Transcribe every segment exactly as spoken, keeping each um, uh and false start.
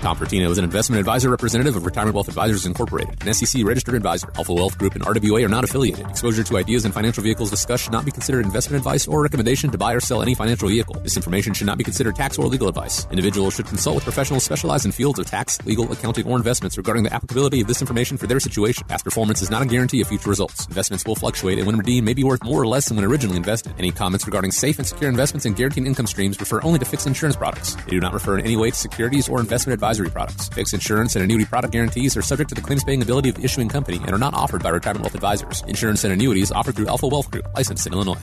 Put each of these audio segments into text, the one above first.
Tom Fortino is an investment advisor representative of Retirement Wealth Advisors Incorporated, an S E C registered advisor. Alpha Wealth Group and R W A are not affiliated. Exposure to ideas and financial vehicles discussed should not be considered investment advice or recommendation to buy or sell any financial vehicle. This information should not be considered tax or legal advice. Individuals should consult with professionals specialized in fields of tax, legal, accounting, or investments regarding the applicability of this information for their situation. Past performance is not a guarantee of future results. Investments will fluctuate and when redeemed may be worth more or less than when originally invested. Any comments regarding safe and secure investments and guaranteed income streams refer only to fixed insurance products. They do not refer in any way to securities or investment advice. Advisory products. Fixed insurance and annuity product guarantees are subject to the claims paying ability of the issuing company and are not offered by Retirement Wealth Advisors. Insurance and annuities offered through Alpha Wealth Group, licensed in Illinois.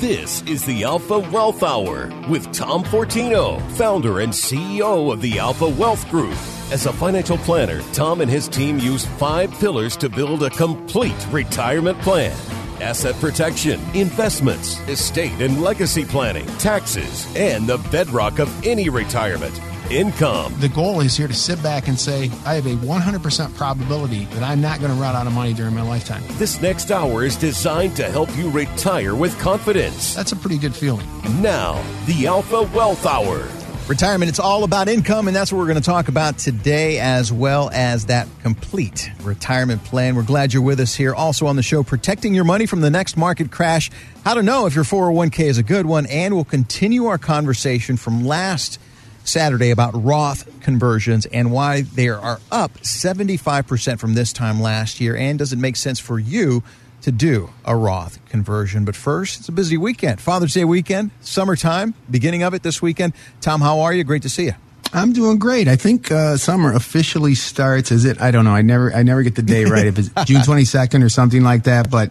This is the Alpha Wealth Hour with Tom Fortino, founder and C E O of the Alpha Wealth Group. As a financial planner, Tom and his team use five pillars to build a complete retirement plan. Asset protection, investments, estate and legacy planning, taxes, and the bedrock of any retirement. Income. The goal is here to sit back and say, I have a one hundred percent probability that I'm not going to run out of money during my lifetime. This next hour is designed to help you retire with confidence. That's a pretty good feeling. Now, the Alpha Wealth Hour. Retirement, it's all about income, and that's what we're going to talk about today, as well as that complete retirement plan. We're glad you're with us here. Also on the show, protecting your money from the next market crash, how to know if your four oh one k is a good one, and we'll continue our conversation from last Saturday about Roth conversions and why they are up seventy-five percent from this time last year, and does it make sense for you to do a Roth conversion. But first, it's a busy weekend, Father's Day weekend, summertime, beginning of it this weekend. Tom, how are you? Great to see you. I'm doing great. I think uh, summer officially starts, is it? I don't know. I never I never get the day right. If it's June twenty-second or something like that, but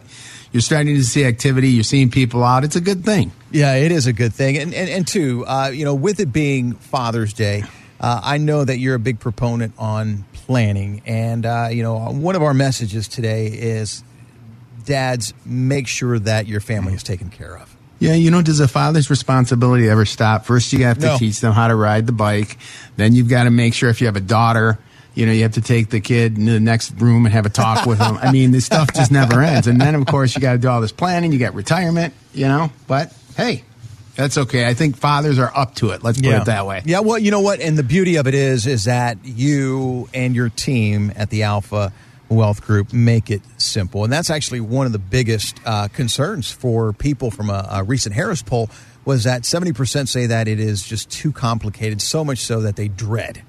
you're starting to see activity. You're seeing people out. It's a good thing. Yeah, it is a good thing. And, and, and two, uh, you know, with it being Father's Day, uh, I know that you're a big proponent on planning. And, uh, you know, one of our messages today is, dads, make sure that your family is taken care of. Yeah, you know, does a father's responsibility ever stop? First, you have to no. teach them how to ride the bike. Then you've got to make sure if you have a daughter, you know, you have to take the kid into the next room and have a talk with them. I mean, this stuff just never ends. And then, of course, you got to do all this planning. You got retirement, you know, but hey, that's okay. I think fathers are up to it. Let's put yeah. it that way. Yeah, well, you know what? And the beauty of it is, is that you and your team at the Alpha Wealth Group make it simple. And that's actually one of the biggest uh, concerns for people from a, a recent Harris poll, was that seventy percent say that it is just too complicated, so much so that they dread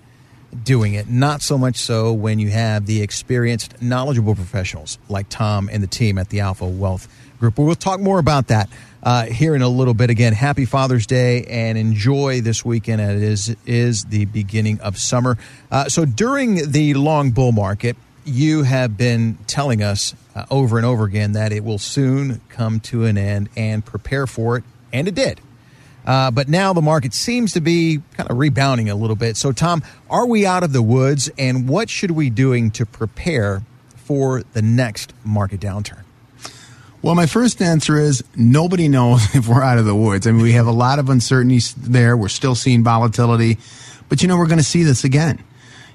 doing it. Not so much so when you have the experienced, knowledgeable professionals like Tom and the team at the Alpha Wealth Group. But we'll talk more about that uh, here in a little bit. Again, happy Father's Day and enjoy this weekend. It is, is the beginning of summer. Uh, so during the long bull market, you have been telling us uh, over and over again that it will soon come to an end, and prepare for it, and it did. Uh, but now the market seems to be kind of rebounding a little bit. So, Tom, are we out of the woods, and what should we be doing to prepare for the next market downturn? Well, my first answer is nobody knows if we're out of the woods. I mean, we have a lot of uncertainties there. We're still seeing volatility. But, you know, we're going to see this again.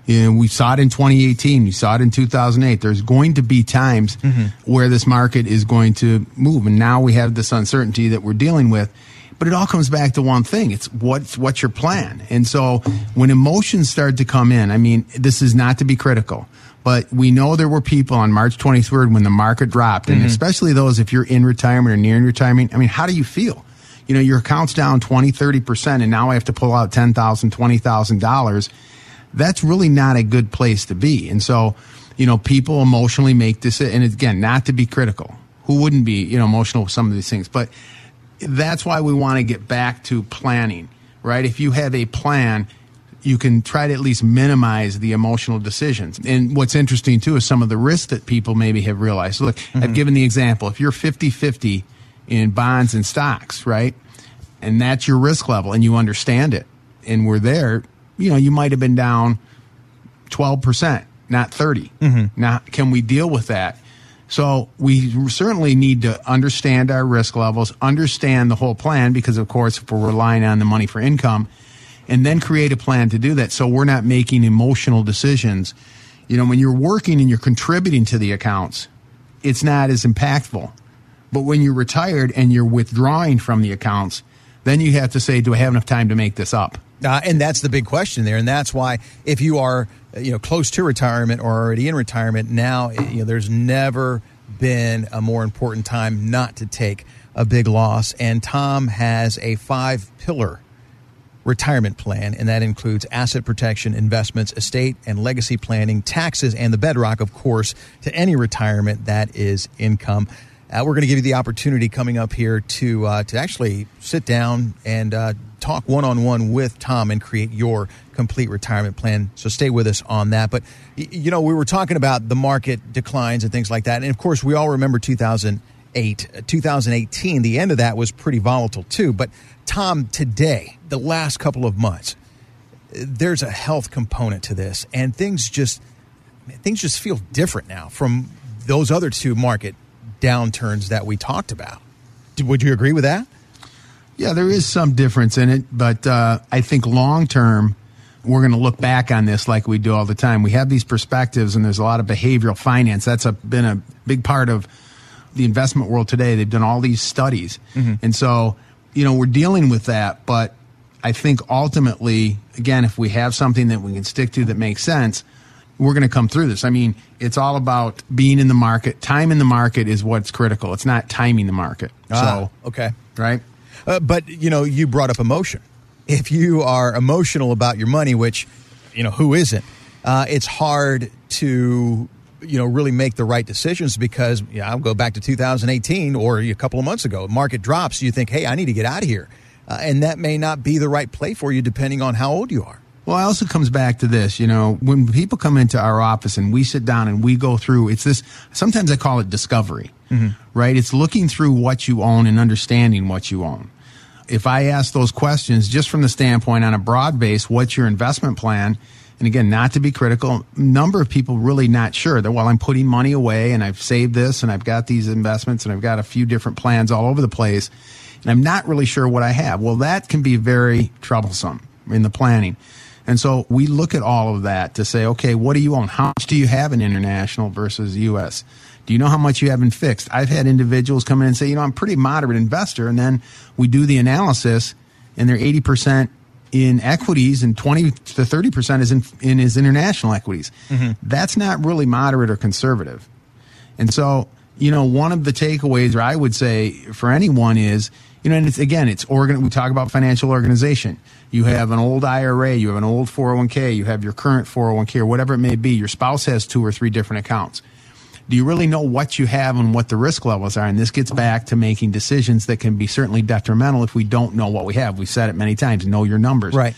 You know, we saw it in twenty eighteen. You saw it in two thousand eight. There's going to be times mm-hmm. where this market is going to move. And now we have this uncertainty that we're dealing with. But it all comes back to one thing. It's what's, what's your plan? And so when emotions start to come in, I mean, this is not to be critical, but we know there were people on March twenty-third when the market dropped, mm-hmm. and especially those if you're in retirement or nearing retirement. I mean, how do you feel? You know, your account's down twenty, thirty percent, and now I have to pull out ten thousand dollars, twenty thousand dollars. That's really not a good place to be. And so, you know, people emotionally make this, and again, not to be critical. Who wouldn't be, you know, emotional with some of these things? But that's why we want to get back to planning, right? If you have a plan, you can try to at least minimize the emotional decisions. And what's interesting, too, is some of the risks that people maybe have realized. Look, mm-hmm. I've given the example. If you're fifty-fifty in bonds and stocks, right, and that's your risk level and you understand it and we're there, you know, you might have been down twelve percent, not thirty. Mm-hmm. Now, can we deal with that? So we certainly need to understand our risk levels, understand the whole plan, because, of course, if we're relying on the money for income, and then create a plan to do that so we're not making emotional decisions. You know, when you're working and you're contributing to the accounts, it's not as impactful. But when you're retired and you're withdrawing from the accounts, then you have to say, do I have enough time to make this up? Uh, and that's the big question there. And that's why if you are, you know, close to retirement or already in retirement now, you know, there's never been a more important time not to take a big loss. And Tom has a five-pillar retirement plan, and that includes asset protection, investments, estate and legacy planning, taxes, and the bedrock, of course, to any retirement, that is income. Uh, we're going to give you the opportunity coming up here to uh, to actually sit down and uh, talk one-on-one with Tom and create your complete retirement plan. So stay with us on that. But, you know, we were talking about the market declines and things like that. And, of course, we all remember two thousand eight. twenty eighteen, the end of that was pretty volatile, too. But, Tom, today, the last couple of months, there's a health component to this. And things just things just feel different now from those other two market downturns that we talked about. Would you agree with that? Yeah, there is some difference in it, but uh, I think long term, we're going to look back on this like we do all the time. We have these perspectives, and there's a lot of behavioral finance. That's a, been a big part of the investment world today. They've done all these studies. Mm-hmm. And so, you know, we're dealing with that, but I think ultimately, again, if we have something that we can stick to that makes sense, we're going to come through this. I mean, it's all about being in the market. Time in the market is what's critical. It's not timing the market. Ah, so, okay. Right? Uh, but, you know, you brought up emotion. If you are emotional about your money, which, you know, who isn't, uh, it's hard to, you know, really make the right decisions because, you know, I'll go back to two thousand eighteen or a couple of months ago. Market drops. You think, hey, I need to get out of here. Uh, and that may not be the right play for you depending on how old you are. Well, it also comes back to this, you know, when people come into our office and we sit down and we go through, it's this, sometimes I call it discovery, mm-hmm. right? It's looking through what you own and understanding what you own. If I ask those questions just from the standpoint on a broad base, what's your investment plan? And again, not to be critical, number of people really not sure that, well, I'm putting money away and I've saved this and I've got these investments and I've got a few different plans all over the place and I'm not really sure what I have. Well, that can be very troublesome in the planning. And so we look at all of that to say, okay, what do you own? How much do you have in international versus U S? Do you know how much you have in fixed? I've had individuals come in and say, you know, I'm a pretty moderate investor. And then we do the analysis and they're eighty percent in equities and twenty to thirty percent is in, in is international equities. Mm-hmm. That's not really moderate or conservative. And so, you know, one of the takeaways, or I would say for anyone is, you know, and it's, again, it's organ. We talk about financial organization. You have an old I R A, you have an old four oh one k, you have your current four oh one k, or whatever it may be. Your spouse has two or three different accounts. Do you really know what you have and what the risk levels are? And this gets back to making decisions that can be certainly detrimental if we don't know what we have. We've said it many times, know your numbers. Right.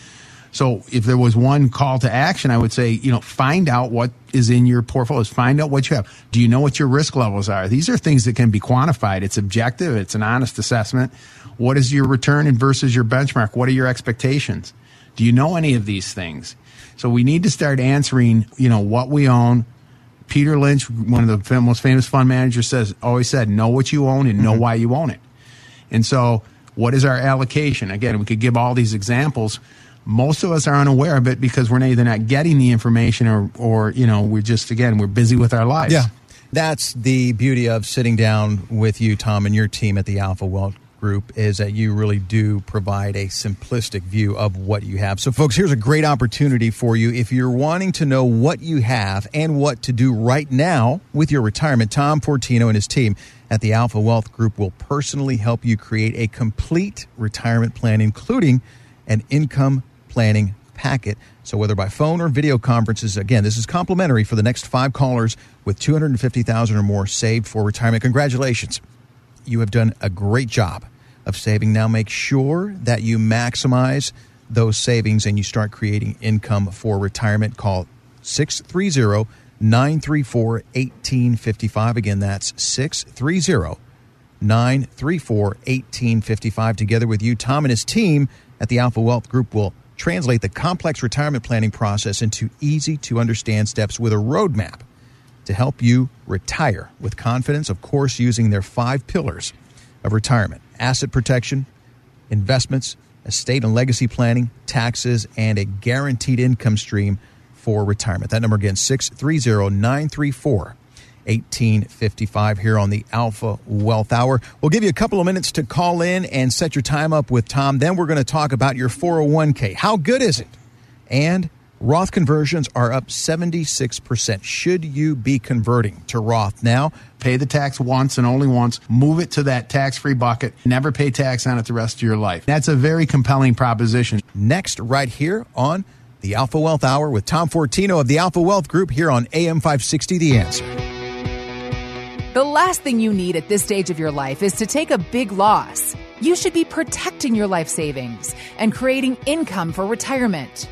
So if there was one call to action, I would say, you know, find out what is in your portfolios. Find out what you have. Do you know what your risk levels are? These are things that can be quantified. It's objective. It's an honest assessment. What is your return and versus your benchmark? What are your expectations? Do you know any of these things? So we need to start answering, you know, what we own. Peter Lynch, one of the most famous fund managers, says, always said, know what you own and know mm-hmm. why you own it. And so what is our allocation? Again, we could give all these examples. Most of us are unaware of it because we're either not getting the information or, or, you know, we're just, again, we're busy with our lives. Yeah, that's the beauty of sitting down with you, Tom, and your team at the Alpha Wealth Group is that you really do provide a simplistic view of what you have. So, folks, here's a great opportunity for you if you're wanting to know what you have and what to do right now with your retirement. Tom Fortino and his team at the Alpha Wealth Group will personally help you create a complete retirement plan, including an income planning packet. So whether by phone or video conferences, again, this is complimentary for the next five callers with two hundred fifty thousand dollars or more saved for retirement. Congratulations. You have done a great job of saving. Now make sure that you maximize those savings and you start creating income for retirement. Call six three zero, nine three four, one eight five five. Again, that's six three zero, nine three four, one eight five five. Together with you, Tom and his team at the Alpha Wealth Group will translate the complex retirement planning process into easy-to-understand steps with a roadmap to help you retire with confidence, of course, using their five pillars of retirement: asset protection, investments, estate and legacy planning, taxes, and a guaranteed income stream for retirement. That number again, six three zero, nine three four, one eight five five here on the Alpha Wealth Hour. We'll give you a couple of minutes to call in and set your time up with Tom. Then we're going to talk about your four oh one k. How good is it? And Roth conversions are up seventy-six percent. Should you be converting to Roth now? Pay the tax once and only once. Move it to that tax-free bucket. Never pay tax on it the rest of your life. That's a very compelling proposition. Next, right here on the Alpha Wealth Hour with Tom Fortino of the Alpha Wealth Group here on A M five sixty, The Answer. The last thing you need at this stage of your life is to take a big loss. You should be protecting your life savings and creating income for retirement.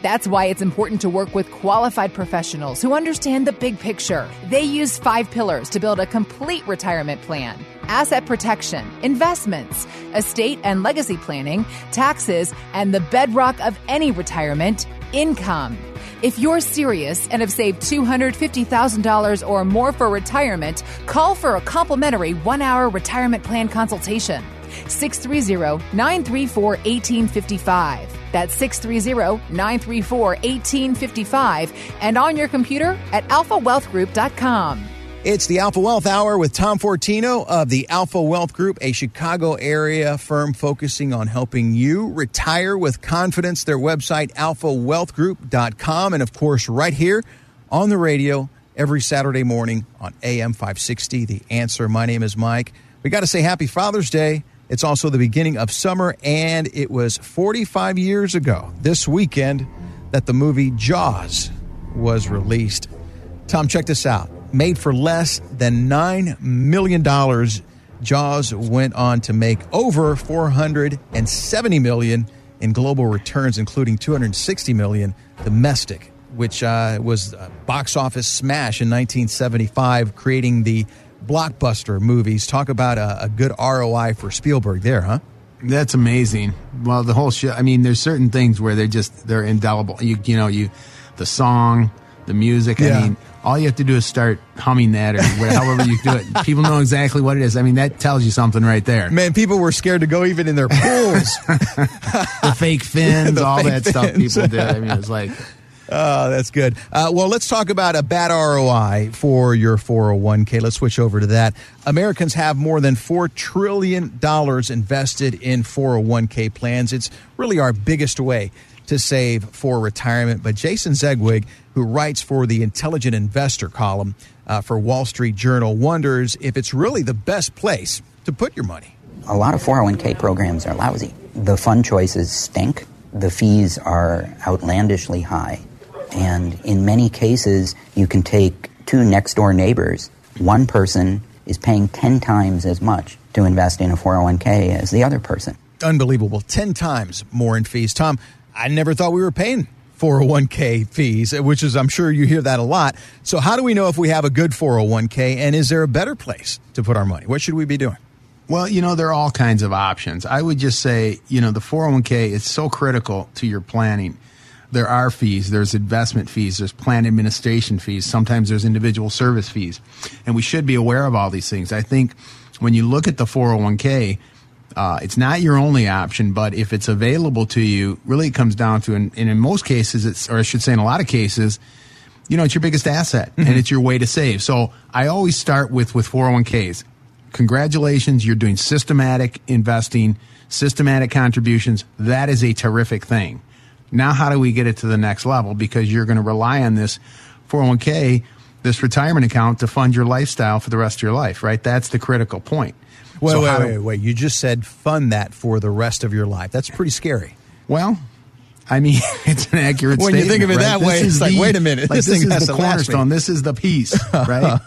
That's why it's important to work with qualified professionals who understand the big picture. They use five pillars to build a complete retirement plan: asset protection, investments, estate and legacy planning, taxes, and the bedrock of any retirement, income. If you're serious and have saved two hundred fifty thousand dollars or more for retirement, call for a complimentary one-hour retirement plan consultation. six three zero, nine three four, one eight five five. That's six three zero, nine three four, one eight five five. And on your computer at alpha wealth group dot com. It's the Alpha Wealth Hour with Tom Fortino of the Alpha Wealth Group, a Chicago area firm focusing on helping you retire with confidence. Their website, alpha wealth group dot com. And, of course, right here on the radio every Saturday morning on A M five sixty, The Answer. My name is Mike. We got to say happy Father's Day. It's also the beginning of summer, and it was forty-five years ago this weekend that the movie Jaws was released. Tom, check this out. Made for less than nine million dollars, Jaws went on to make over four hundred seventy million dollars in global returns, including two hundred sixty million dollars domestic, which uh, was a box office smash in nineteen seventy-five, creating the blockbuster movies. Talk about a, a good R O I for Spielberg there, huh? That's amazing. Well, the whole show, I mean, there's certain things where they're just, they're indelible. You, you know, you, the song, the music, yeah. I mean, all you have to do is start humming that or however you do it. People know exactly what it is. I mean, that tells you something right there. Man, people were scared to go even in their pools. The fake fins, yeah, the all fake that fins. Stuff people did. I mean, it's like... Oh, that's good. Uh, well, let's talk about a bad R O I for your four oh one k. Let's switch over to that. Americans have more than four trillion dollars invested in four oh one k plans. It's really our biggest way to save for retirement. But Jason Zegwig, who writes for the Intelligent Investor column uh, for Wall Street Journal, wonders if it's really the best place to put your money. A lot of four oh one k programs are lousy. The fund choices stink. The fees are outlandishly high. And in many cases, you can take two next-door neighbors. One person is paying ten times as much to invest in a four oh one k as the other person. Unbelievable. ten times more in fees. Tom, I never thought we were paying four oh one k fees, which is, I'm sure you hear that a lot. So how do we know if we have a good four oh one k, and is there a better place to put our money? What should we be doing? Well, you know, there are all kinds of options. I would just say, you know, the four oh one k is so critical to your planning. There are fees, there's investment fees, there's plan administration fees, sometimes there's individual service fees. And we should be aware of all these things. I think when you look at the four oh one k, uh, it's not your only option, but if it's available to you, really it comes down to, and in most cases, it's, or I should say in a lot of cases, you know, it's your biggest asset mm-hmm. and it's your way to save. So I always start with, with four oh one k's. Congratulations, you're doing systematic investing, systematic contributions. That is a terrific thing. Now, how do we get it to the next level? Because you're going to rely on this four oh one k, this retirement account, to fund your lifestyle for the rest of your life, right? That's the critical point. Wait, so wait, wait, do- wait. You just said fund that for the rest of your life. That's pretty scary. Well, I mean, it's an accurate when statement. When you think of it right? that this way, it's like, the, wait a minute. Like, this, this thing is has the to cornerstone. This is the piece, right?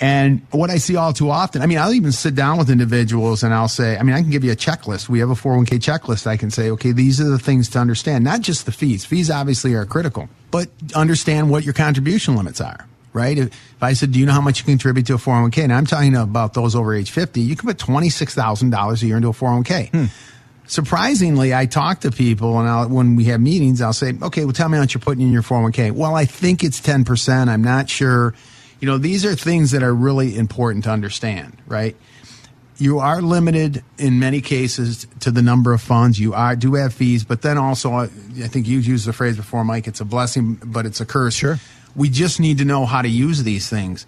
And what I see all too often, I mean, I'll even sit down with individuals and I'll say, I mean, I can give you a checklist. We have a four oh one k checklist. I can say, okay, these are the things to understand, not just the fees. Fees obviously are critical, but understand what your contribution limits are, right? If, if I said, do you know how much you contribute to a four oh one k? And I'm talking about those over age fifty. You can put twenty-six thousand dollars a year into a four oh one k. Hmm. surprisingly, I talk to people, and I'll, when we have meetings, I'll say, okay, well, tell me how much you're putting in your four oh one k. Well, I think it's ten percent. I'm not sure. You know, these are things that are really important to understand, right? You are limited in many cases to the number of funds. You are, do have fees, but then also, I think you've used the phrase before, Mike, it's a blessing, but it's a curse. Sure. We just need to know how to use these things.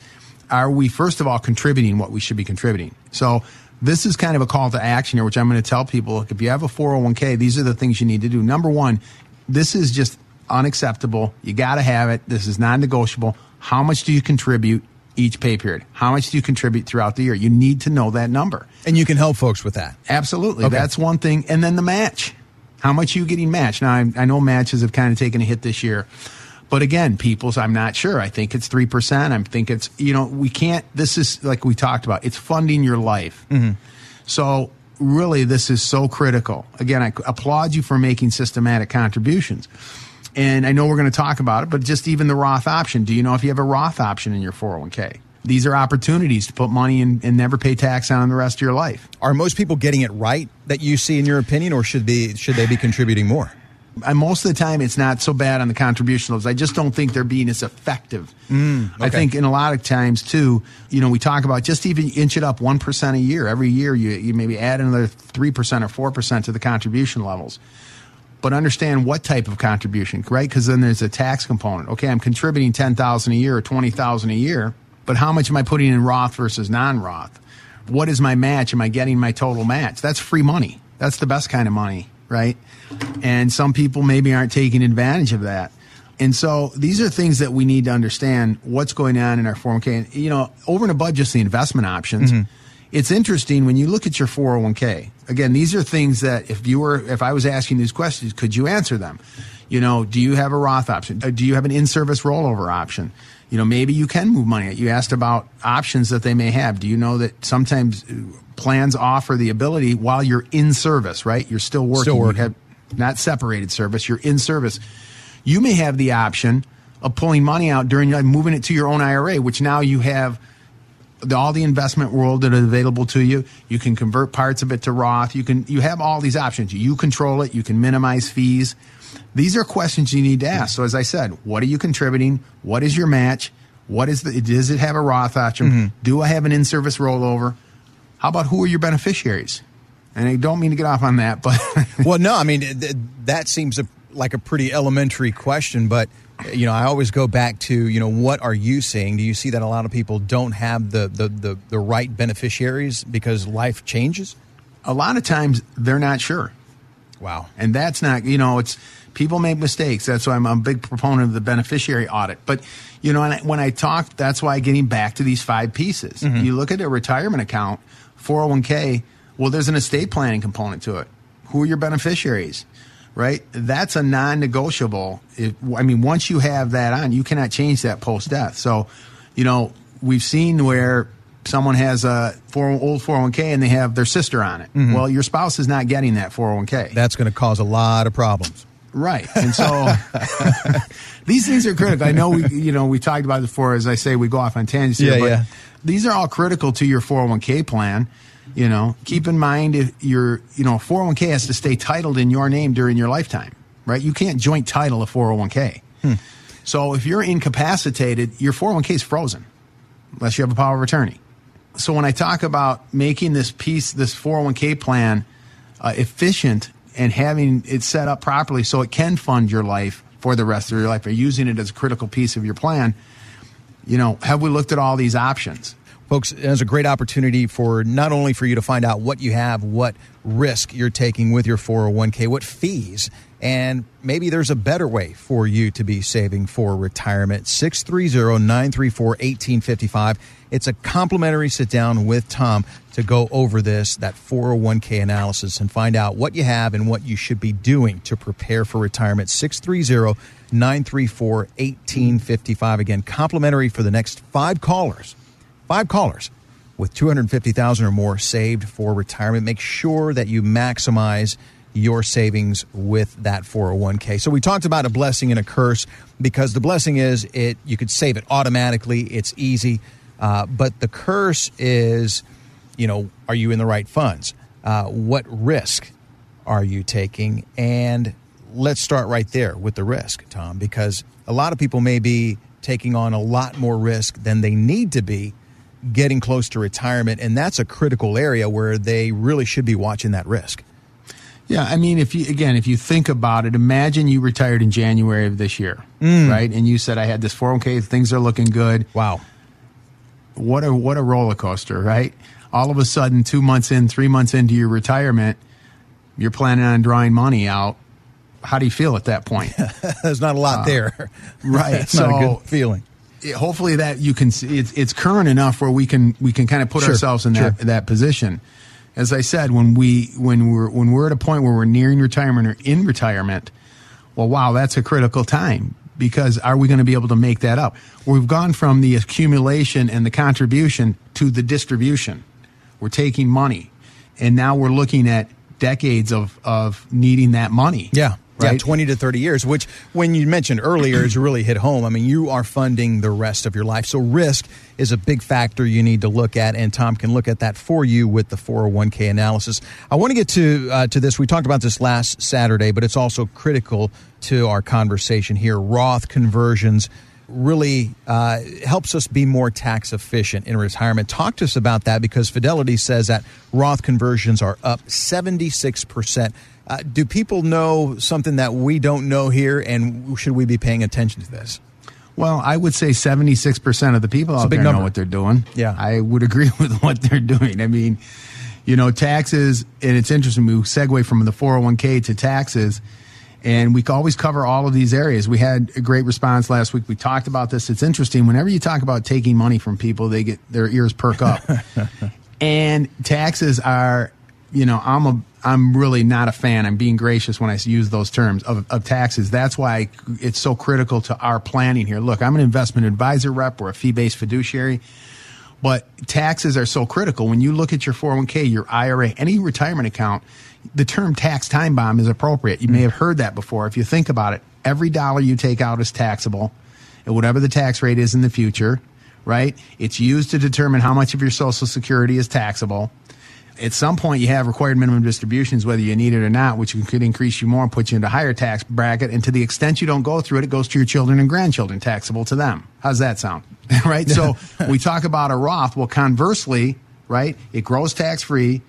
Are we, first of all, contributing what we should be contributing? So this is kind of a call to action here, which I'm going to tell people, look, if you have a four oh one k, these are the things you need to do. Number one, this is just unacceptable. You got to have it. This is non-negotiable. How much do you contribute each pay period? How much do you contribute throughout the year? You need to know that number. And you can help folks with that. Absolutely. Okay. That's one thing. And then the match. How much are you getting matched? Now, I, I know matches have kind of taken a hit this year. But again, people's, I'm not sure. I think it's three percent. I think it's, you know, we can't, this is like we talked about, it's funding your life. Mm-hmm. So really, this is so critical. Again, I applaud you for making systematic contributions. And I know we're going to talk about it, but just even the Roth option. Do you know if you have a Roth option in your four oh one k? These are opportunities to put money in and never pay tax on the rest of your life. Are most people getting it right that you see, in your opinion, or should they, should they be contributing more? Most of the time, it's not so bad on the contribution levels. I just don't think they're being as effective. Mm, okay. I think in a lot of times, too, you know, we talk about just even inch it up one percent a year. Every year, you, you maybe add another three percent or four percent to the contribution levels. But understand what type of contribution, right? Because then there's a tax component. Okay, I'm contributing ten thousand dollars a year or twenty thousand dollars a year, but how much am I putting in Roth versus non-Roth? What is my match? Am I getting my total match? That's free money. That's the best kind of money, right? And some people maybe aren't taking advantage of that. And so these are things that we need to understand what's going on in our four oh one k. And, you know, over and above just the investment options, mm-hmm. It's interesting when you look at your four oh one k. Again, these are things that if you were, if I was asking these questions, could you answer them? You know, do you have a Roth option? Do you have an in-service rollover option? You know, maybe you can move money. You asked about options that they may have. Do you know that sometimes plans offer the ability while you're in service, right? You're still working. Still working. You have not separated service. You're in service. You may have the option of pulling money out during your life, moving it to your own I R A, which now you have all the investment world that are available to you. You can convert parts of it to Roth. You can, you have all these options. You control it. You can minimize fees. These are questions you need to ask. So as I said, what are you contributing? What is your match? What is the, does it have a Roth option? Mm-hmm. Do I have an in-service rollover? How about who are your beneficiaries? And I don't mean to get off on that, but well, no, I mean, th- that seems a, like a pretty elementary question, but you know, I always go back to, you know, what are you seeing? Do you see that a lot of people don't have the, the, the, the right beneficiaries because life changes? A lot of times they're not sure. Wow. And that's not, you know, it's people make mistakes. That's why I'm a big proponent of the beneficiary audit. But, you know, and when I talk, that's why getting back to these five pieces. Mm-hmm. You look at a retirement account, four oh one k, well, there's an estate planning component to it. Who are your beneficiaries? Right? That's a non-negotiable. It, I mean, once you have that on, you cannot change that post-death. So, you know, we've seen where someone has a four, old four oh one k and they have their sister on it. Mm-hmm. Well, your spouse is not getting that four oh one k. That's going to cause a lot of problems. Right. And so these things are critical. I know we, you know, we talked about it before. As I say, we go off on tangents here, yeah, but yeah. These are all critical to your four oh one k plan. You know, keep in mind if your, you know, four oh one k has to stay titled in your name during your lifetime, right? You can't joint title a four oh one k. Hmm. So if you're incapacitated, your four oh one k is frozen unless you have a power of attorney. So when I talk about making this piece, this four oh one k plan uh, efficient and having it set up properly so it can fund your life for the rest of your life or using it as a critical piece of your plan, you know, have we looked at all these options? Folks, it was a great opportunity for not only for you to find out what you have, what risk you're taking with your four oh one k, what fees, and maybe there's a better way for you to be saving for retirement. six three zero, nine three four, one eight five five. It's a complimentary sit-down with Tom to go over this, that four oh one k analysis, and find out what you have and what you should be doing to prepare for retirement. six three zero, nine three four, one eight five five. Again, complimentary for the next five callers. Five callers with two hundred fifty thousand dollars or more saved for retirement. Make sure that you maximize your savings with that four oh one k. So we talked about a blessing and a curse because the blessing is it you could save it automatically. It's easy. Uh, but the curse is, you know, are you in the right funds? Uh, what risk are you taking? And let's start right there with the risk, Tom, because a lot of people may be taking on a lot more risk than they need to be getting close to retirement. And that's a critical area where they really should be watching that risk. Yeah, I mean, if you again, if you think about it, imagine you retired in January of this year, mm. right? And you said, I had this four oh one k, things are looking good. Wow. What a what a roller coaster, right? All of a sudden, two months in, three months into your retirement, you're planning on drawing money out. How do you feel at that point? There's not a lot uh, there. Right. That's so, not a good feeling. It, hopefully that you can see it's, it's current enough where we can we can kind of put sure, ourselves in sure. that that position. As I said, when we when we're when we're at a point where we're nearing retirement or in retirement, well, wow, that's a critical time, because are we going to be able to make that up? We've gone from the accumulation and the contribution to the distribution. We're taking money, and now we're looking at decades of of needing that money. Yeah, right? Yeah, twenty to thirty years, which when you mentioned earlier is really hit home. I mean, you are funding the rest of your life, so risk is a big factor you need to look at, and Tom can look at that for you with the four oh one k analysis. I want to get to uh, to this. We talked about this last Saturday, but it's also critical to our conversation here. Roth conversions really uh, helps us be more tax efficient in retirement. Talk to us about that, because Fidelity says that Roth conversions are up seventy-six percent. Uh, do people know something that we don't know here, and should we be paying attention to this? Well, I would say seventy-six percent of the people out there know what they're doing. Yeah. I would agree with what they're doing. I mean, you know, taxes, and it's interesting, we segue from the four oh one k to taxes, and we always cover all of these areas. We had a great response last week. We talked about this. It's interesting. Whenever you talk about taking money from people, they get their ears perk up. And taxes are, you know, I'm a, I'm really not a fan. I'm being gracious when I use those terms of, of taxes. That's why it's so critical to our planning here. Look, I'm an investment advisor rep or a fee-based fiduciary, but taxes are so critical. When you look at your four oh one k, your I R A, any retirement account, the term tax time bomb is appropriate. You may have heard that before. If you think about it, every dollar you take out is taxable at whatever the tax rate is in the future, right? It's used to determine how much of your Social Security is taxable. At some point, you have required minimum distributions, whether you need it or not, which could increase you more and put you into a higher tax bracket. And to the extent you don't go through it, it goes to your children and grandchildren, taxable to them. How's that sound? Right? So we talk about a Roth. Well, conversely, right, it grows tax-free.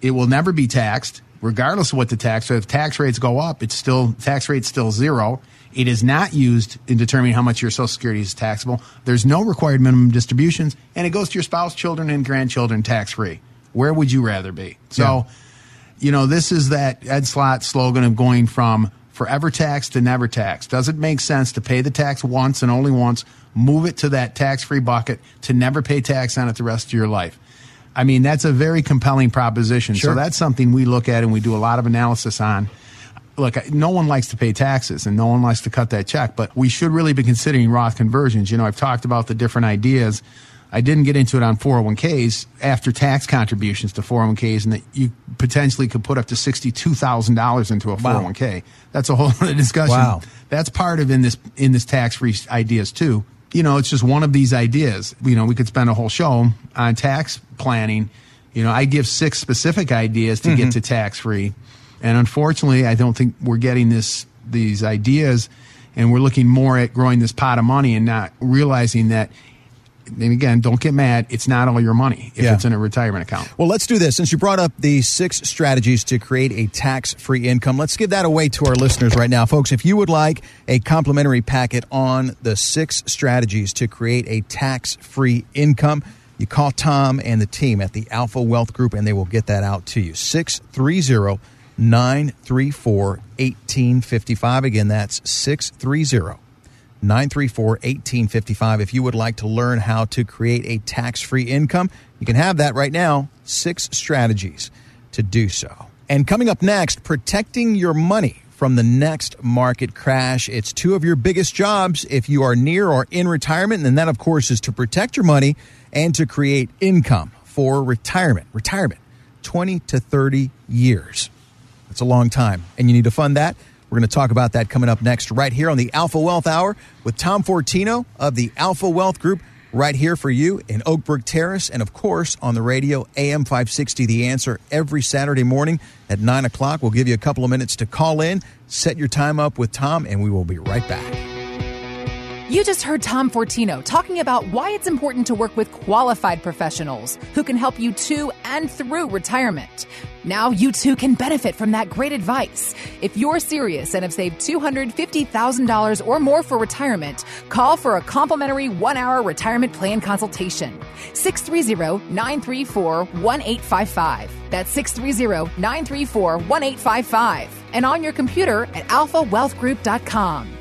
It will never be taxed, regardless of what the tax. So if tax rates go up, it's still tax rate's still zero. It is not used in determining how much your Social Security is taxable. There's no required minimum distributions, and it goes to your spouse, children, and grandchildren tax-free. Where would you rather be? So, yeah. you know, this is that Ed Slott slogan of going from forever tax to never tax. Does it make sense to pay the tax once and only once, move it to that tax-free bucket to never pay tax on it the rest of your life? I mean, that's a very compelling proposition. Sure. So that's something we look at and we do a lot of analysis on. Look, no one likes to pay taxes and no one likes to cut that check, but we should really be considering Roth conversions. You know, I've talked about the different ideas. I didn't get into it on four oh one k's, after-tax contributions to four oh one k's, and that you potentially could put up to sixty-two thousand dollars into a four oh one k. Wow. That's a whole other discussion. Wow. That's part of in this in this tax-free ideas, too. You know, it's just one of these ideas. You know, we could spend a whole show on tax planning. You know, I give six specific ideas to mm-hmm. get to tax-free, and unfortunately, I don't think we're getting this these ideas, and we're looking more at growing this pot of money and not realizing that. And again, don't get mad. It's not all your money if yeah. it's in a retirement account. Well, let's do this. Since you brought up the six strategies to create a tax-free income, let's give that away to our listeners right now. Folks, if you would like a complimentary packet on the six strategies to create a tax-free income, you call Tom and the team at the Alpha Wealth Group, and they will get that out to you. six three zero, nine three four, one eight five five. Again, that's six three zero, nine three four, one eight five five. nine three four, one eight five five. If you would like to learn how to create a tax-free income, you can have that right now. Six strategies to do so. And coming up next, protecting your money from the next market crash. It's two of your biggest jobs if you are near or in retirement, and that, of course, is to protect your money and to create income for retirement. Retirement, twenty to thirty years. That's a long time, and you need to fund that. We're going to talk about that coming up next right here on the Alpha Wealth Hour with Tom Fortino of the Alpha Wealth Group. right here for you in Oakbrook Terrace and, of course, on the radio, A M five sixty, The Answer, every Saturday morning at nine o'clock. We'll give you a couple of minutes to call in, set your time up with Tom, and we will be right back. You just heard Tom Fortino talking about why it's important to work with qualified professionals who can help you to and through retirement. Now you too can benefit from that great advice. If you're serious and have saved two hundred fifty thousand dollars or more for retirement, call for a complimentary one-hour retirement plan consultation. six three zero, nine three four, one eight five five. That's six three zero, nine three four, one eight five five. And on your computer at alpha wealth group dot com.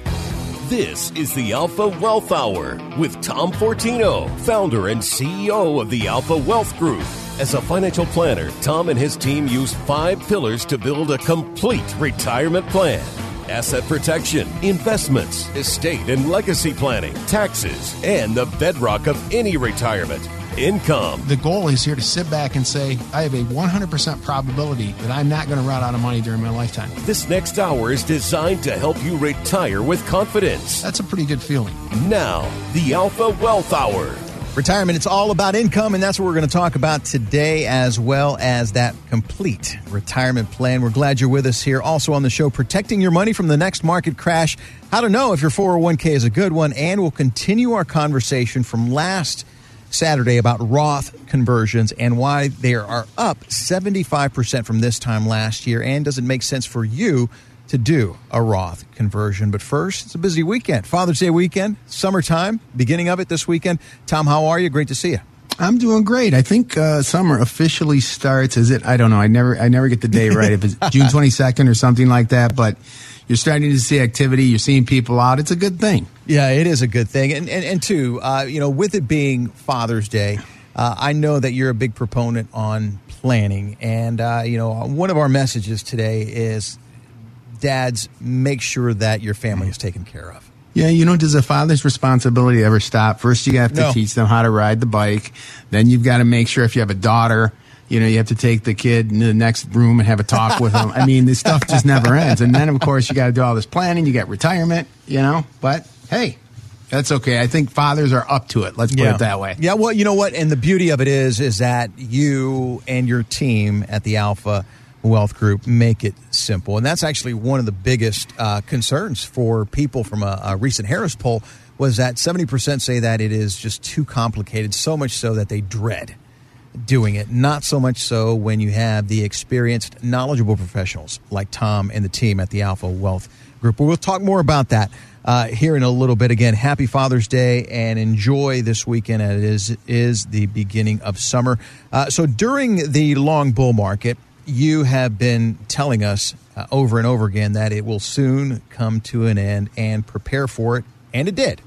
This is the Alpha Wealth Hour with Tom Fortino, founder and C E O of the Alpha Wealth Group. As a financial planner, Tom and his team use five pillars to build a complete retirement plan: asset protection, investments, estate and legacy planning, taxes, and the bedrock of any retirement: income. The goal is here to sit back and say, I have a one hundred percent probability that I'm not going to run out of money during my lifetime. This next hour is designed to help you retire with confidence. That's a pretty good feeling. Now, the Alpha Wealth Hour. Retirement, it's all about income, and that's what we're going to talk about today, as well as that complete retirement plan. We're glad you're with us here. Also on the show, protecting your money from the next market crash, how to know if your four oh one k is a good one, and we'll continue our conversation from last Saturday about Roth conversions and why they are up seventy-five percent from this time last year, and does it make sense for you to do a Roth conversion. But first, it's a busy weekend, Father's Day weekend, summertime, beginning of it this weekend. Tom, how are you? Great to see you. I'm doing great. I think uh, summer officially starts, is it? I don't know. I never I never get the day right, if it's June twenty-second or something like that, but you're starting to see activity. You're seeing people out. It's a good thing. Yeah, it is a good thing. And, and, and two, uh, you know, with it being Father's Day, uh, I know that you're a big proponent on planning. And, uh, you know, one of our messages today is, dads, make sure that your family is taken care of. Yeah, you know, does a father's responsibility ever stop? First, you have to no. teach them how to ride the bike. Then you've got to make sure, if you have a daughter, you know, you have to take the kid into the next room and have a talk with them. I mean, this stuff just never ends. And then, of course, you got to do all this planning. You got retirement, you know. But, hey, that's okay. I think fathers are up to it. Let's put yeah. it that way. Yeah, well, you know what? And the beauty of it is, is that you and your team at the Alpha Wealth Group make it simple. And that's actually one of the biggest uh, concerns for people from a, a recent Harris poll, was that seventy percent say that it is just too complicated, so much so that they dread doing it. Not so much so when you have the experienced, knowledgeable professionals like Tom and the team at the Alpha Wealth Group. But we'll talk more about that uh, here in a little bit. Again, happy Father's Day, and enjoy this weekend. It is, is the beginning of summer. Uh, so during the long bull market, you have been telling us uh, over and over again that it will soon come to an end, and prepare for it, and it did.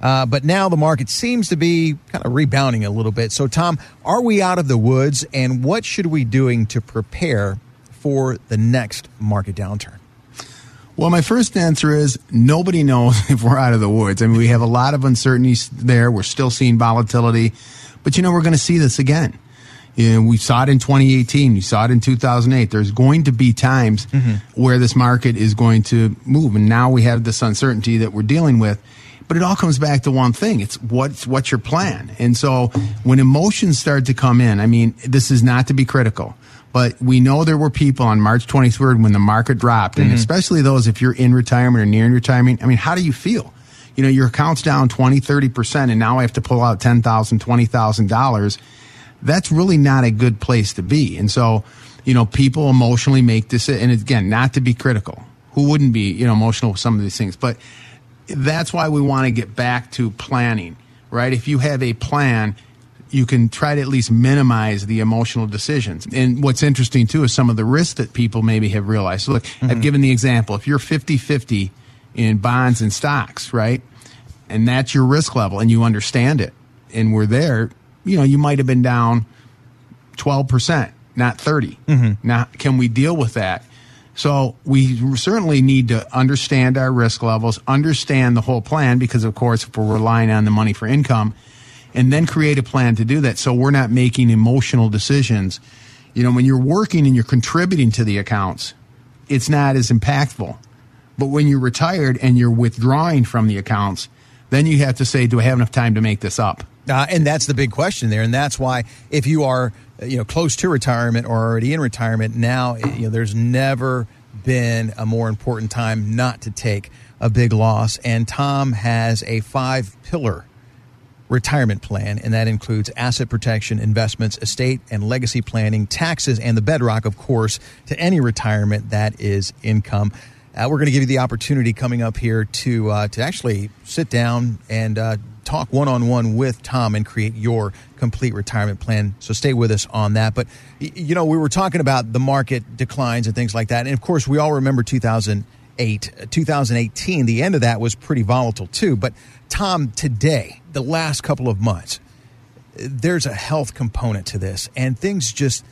Uh, but now the market seems to be kind of rebounding a little bit. So, Tom, are we out of the woods, and what should we be doing to prepare for the next market downturn? Well, my first answer is nobody knows if we're out of the woods. I mean, we have a lot of uncertainties there. We're still seeing volatility. But, you know, we're going to see this again. You know, we saw it in twenty eighteen. You saw it in two thousand eight. There's going to be times mm-hmm. where this market is going to move. And now we have this uncertainty that we're dealing with. But it all comes back to one thing. It's what's, what's your plan? And so when emotions start to come in, I mean, this is not to be critical, but we know there were people on March twenty-third when the market dropped, mm-hmm. and especially those, if you're in retirement or nearing retirement, I mean, how do you feel? You know, your account's down twenty, thirty percent, and now I have to pull out ten thousand dollars, twenty thousand dollars. That's really not a good place to be. And so, you know, people emotionally make this, and again, not to be critical. Who wouldn't be, you know, emotional with some of these things? But that's why we want to get back to planning, right? If you have a plan, you can try to at least minimize the emotional decisions. And what's interesting, too, is some of the risks that people maybe have realized. So look, mm-hmm. I've given the example. If you're fifty-fifty in bonds and stocks, right, and that's your risk level, and you understand it, and we're there, you know, you might have been down twelve percent, not thirty. Mm-hmm. Now, can we deal with that? So we certainly need to understand our risk levels, understand the whole plan, because, of course, if we're relying on the money for income, and then create a plan to do that so we're not making emotional decisions. You know, when you're working and you're contributing to the accounts, it's not as impactful. But when you're retired and you're withdrawing from the accounts, then you have to say, do I have enough time to make this up? Uh, and that's the big question there. And that's why if you are, you know, close to retirement or already in retirement now, you know, there's never been a more important time not to take a big loss. And Tom has a five pillar retirement plan, and that includes asset protection, investments, estate and legacy planning, taxes, and the bedrock, of course, to any retirement, that is income. Uh, we're going to give you the opportunity coming up here to uh, to actually sit down and uh, talk one-on-one with Tom and create your complete retirement plan. So stay with us on that. But, you know, we were talking about the market declines and things like that. And, of course, we all remember two thousand eight. twenty eighteen, the end of that was pretty volatile, too. But, Tom, today, the last couple of months, there's a health component to this. And things just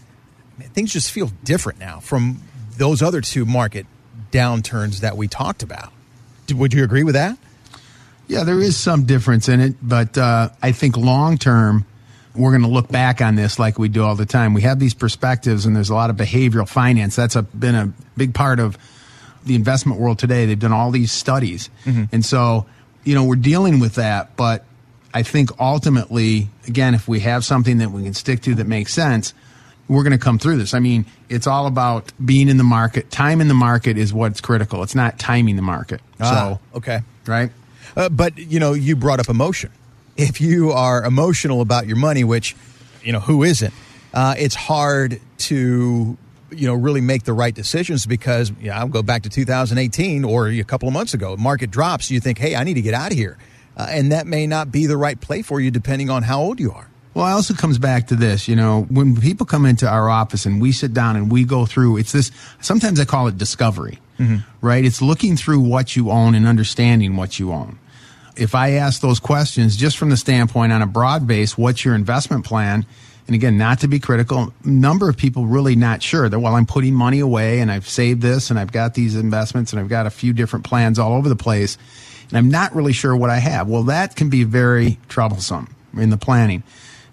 things just feel different now from those other two market downturns that we talked about. Would you agree with that? Yeah, there is some difference in it, but uh, I think long term, we're going to look back on this like we do all the time. We have these perspectives, and there's a lot of behavioral finance. That's a, been a big part of the investment world today. They've done all these studies. Mm-hmm. And so, you know, we're dealing with that, but I think ultimately, again, if we have something that we can stick to that makes sense, we're going to come through this. I mean, it's all about being in the market. Time in the market is what's critical. It's not timing the market. Ah, so, okay. Right? Uh, but, you know, you brought up emotion. If you are emotional about your money, which, you know, who isn't, uh, it's hard to, you know, really make the right decisions because, you know, I'll go back to two thousand eighteen or a couple of months ago. Market drops. You think, hey, I need to get out of here. Uh, and that may not be the right play for you depending on how old you are. Well, it also comes back to this, you know, when people come into our office and we sit down and we go through, it's this, sometimes I call it discovery, mm-hmm. right? It's looking through what you own and understanding what you own. If I ask those questions just from the standpoint on a broad base, what's your investment plan? And again, not to be critical, number of people really not sure that, well, I'm putting money away and I've saved this and I've got these investments and I've got a few different plans all over the place and I'm not really sure what I have. Well, that can be very troublesome in the planning.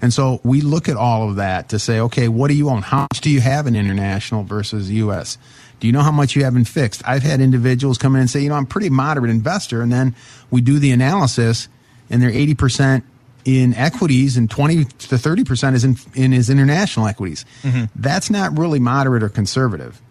And so we look at all of that to say, okay, what do you own? How much do you have in international versus U S? Do you know how much you have in fixed? I've had individuals come in and say, you know, I'm a pretty moderate investor. And then we do the analysis and they're eighty percent in equities and twenty to thirty percent is in, in is international equities. Mm-hmm. That's not really moderate or conservative.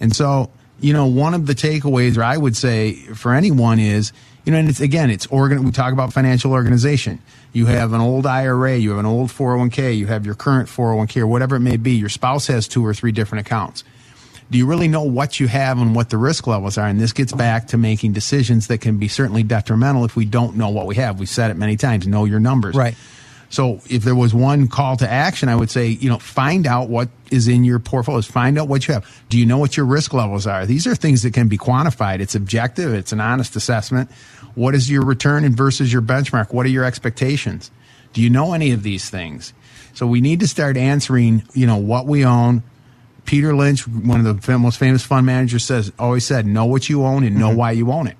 And so, you know, one of the takeaways, or I would say for anyone is, you know, and it's, again, it's organ. We talk about financial organization. You have an old I R A, you have an old four oh one k, you have your current four oh one k, or whatever it may be. Your spouse has two or three different accounts. Do you really know what you have and what the risk levels are? And this gets back to making decisions that can be certainly detrimental if we don't know what we have. We've said it many times, know your numbers. Right. So if there was one call to action, I would say, you know, find out what is in your portfolios. Find out what you have. Do you know what your risk levels are? These are things that can be quantified. It's objective. It's an honest assessment. What is your return and versus your benchmark? What are your expectations? Do you know any of these things? So we need to start answering, you know, what we own. Peter Lynch, one of the most famous fund managers, says always said, know what you own and know mm-hmm. why you own it.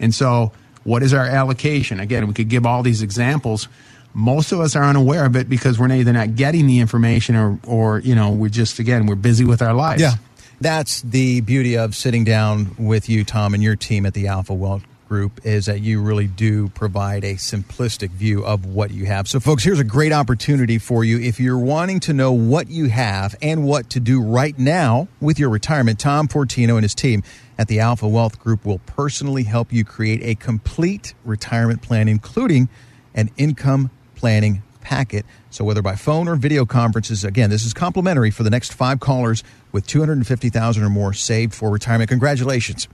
And so what is our allocation? Again, we could give all these examples. Most of us are unaware of it because we're either not getting the information or, or, you know, we're just, again, we're busy with our lives. Yeah, that's the beauty of sitting down with you, Tom, and your team at the Alpha Wealth Group is that you really do provide a simplistic view of what you have. So, folks, here's a great opportunity for you. If you're wanting to know what you have and what to do right now with your retirement, Tom Fortino and his team at the Alpha Wealth Group will personally help you create a complete retirement plan, including an income planning packet. So whether by phone or video conferences, again, this is complimentary for the next five callers with two hundred fifty thousand dollars or more saved for retirement. Congratulations.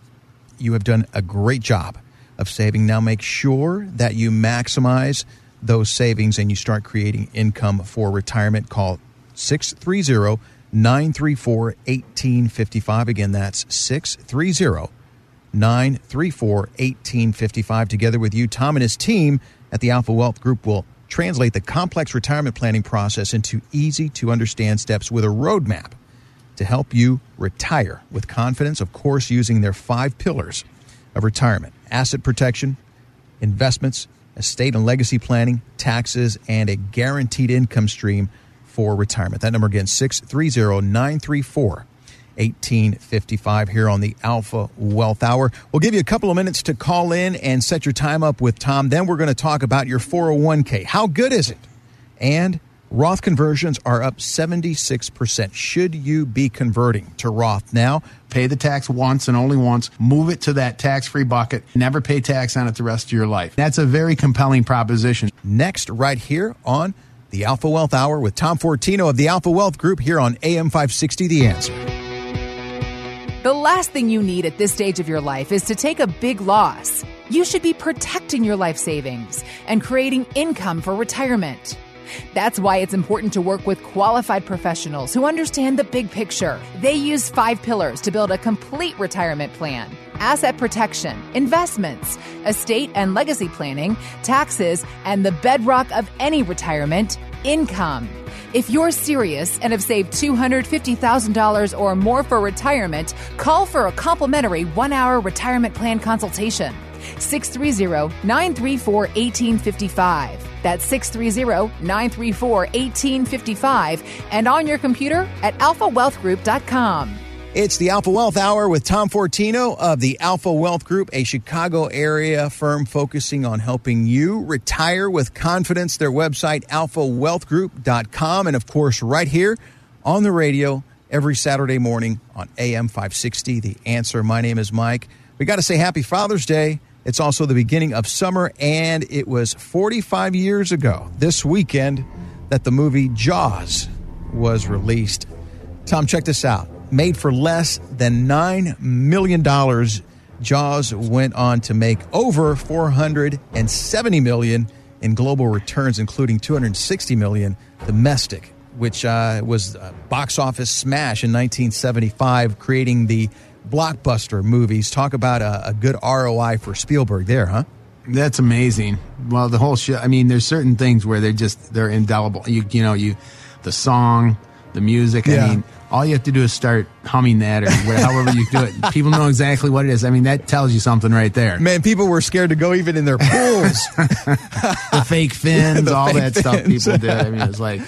You have done a great job of saving. Now make sure that you maximize those savings and you start creating income for retirement. Call six three zero, nine three four, one eight five five. Again, that's six three zero, nine three four, one eight five five. Together with you, Tom and his team at the Alpha Wealth Group will translate the complex retirement planning process into easy-to-understand steps with a roadmap to help you retire with confidence, of course, using their five pillars of retirement: asset protection, investments, estate and legacy planning, taxes, and a guaranteed income stream for retirement. That number again, six three zero, nine three four, one eight five five. eighteen fifty-five here on the Alpha Wealth Hour. We'll give you a couple of minutes to call in and set your time up with Tom. Then we're going to talk about your four oh one k. How good is it? And Roth conversions are up seventy-six percent. Should you be converting to Roth now? Pay the tax once and only once. Move it to that tax-free bucket. Never pay tax on it the rest of your life. That's a very compelling proposition. Next, right here on the Alpha Wealth Hour with Tom Fortino of the Alpha Wealth Group here on A M five sixty, The Answer. The last thing you need at this stage of your life is to take a big loss. You should be protecting your life savings and creating income for retirement. That's why it's important to work with qualified professionals who understand the big picture. They use five pillars to build a complete retirement plan: asset protection, investments, estate and legacy planning, taxes, and the bedrock of any retirement, income. If you're serious and have saved two hundred fifty thousand dollars or more for retirement, call for a complimentary one-hour retirement plan consultation. six three zero, nine three four, one eight five five. That's six three zero, nine three four, one eight five five. And on your computer at alpha wealth group dot com. It's the Alpha Wealth Hour with Tom Fortino of the Alpha Wealth Group, a Chicago area firm focusing on helping you retire with confidence. Their website, alpha wealth group dot com. And, of course, right here on the radio every Saturday morning on A M five sixty, The Answer. My name is Mike. We got to say happy Father's Day. It's also the beginning of summer, and it was forty-five years ago this weekend that the movie Jaws was released. Tom, check this out. Made for less than nine million dollars, Jaws went on to make over four hundred seventy million dollars in global returns, including two hundred sixty million dollars domestic, which uh, was a box office smash in nineteen seventy-five, creating the blockbuster movies. Talk about a, a good R O I for Spielberg there, huh? That's amazing. Well, the whole show, I mean, there's certain things where they're just, they're indelible. You, you know, you, the song, the music, yeah. I mean, all you have to do is start humming that or however you do it. People know exactly what it is. I mean, that tells you something right there. Man, people were scared to go even in their pools. The fake fins, the all fake that fins. Stuff people did. I mean, it's like...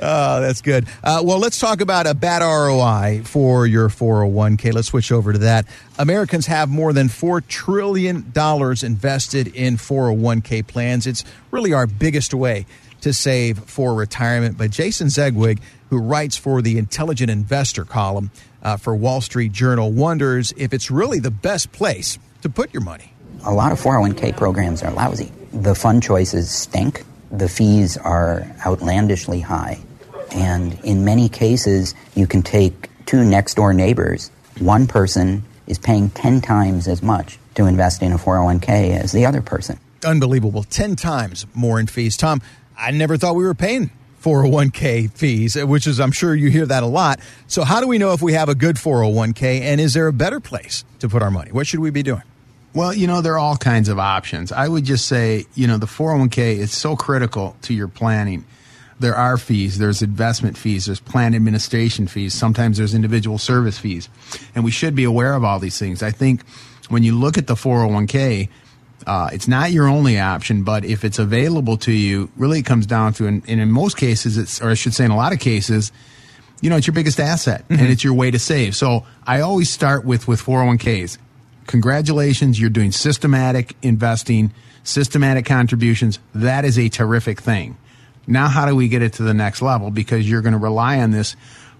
Oh, that's good. Uh, well, let's talk about a bad R O I for your four oh one k. Let's switch over to that. Americans have more than four trillion dollars invested in four oh one k plans. It's really our biggest way to save for retirement. But Jason Zegwig, who writes for the Intelligent Investor column uh, for Wall Street Journal, wonders if it's really the best place to put your money. A lot of four oh one k programs are lousy. The fund choices stink. The fees are outlandishly high. And in many cases, you can take two next-door neighbors. One person is paying ten times as much to invest in a four oh one k as the other person. Unbelievable. ten times more in fees. Tom, I never thought we were paying four oh one k fees, which is, I'm sure you hear that a lot. So how do we know if we have a good four oh one k, and is there a better place to put our money? What should we be doing? Well, you know, there are all kinds of options. I would just say, you know, the four oh one k is so critical to your planning. There are fees, there's investment fees, there's plan administration fees, sometimes there's individual service fees. And we should be aware of all these things. I think when you look at the four oh one k, uh, it's not your only option, but if it's available to you, really it comes down to, and in most cases, it's, or I should say in a lot of cases, you know, it's your biggest asset mm-hmm. and it's your way to save. So I always start with, with four oh one k's. Congratulations, you're doing systematic investing, systematic contributions. That is a terrific thing. Now, how do we get it to the next level? Because you're going to rely on this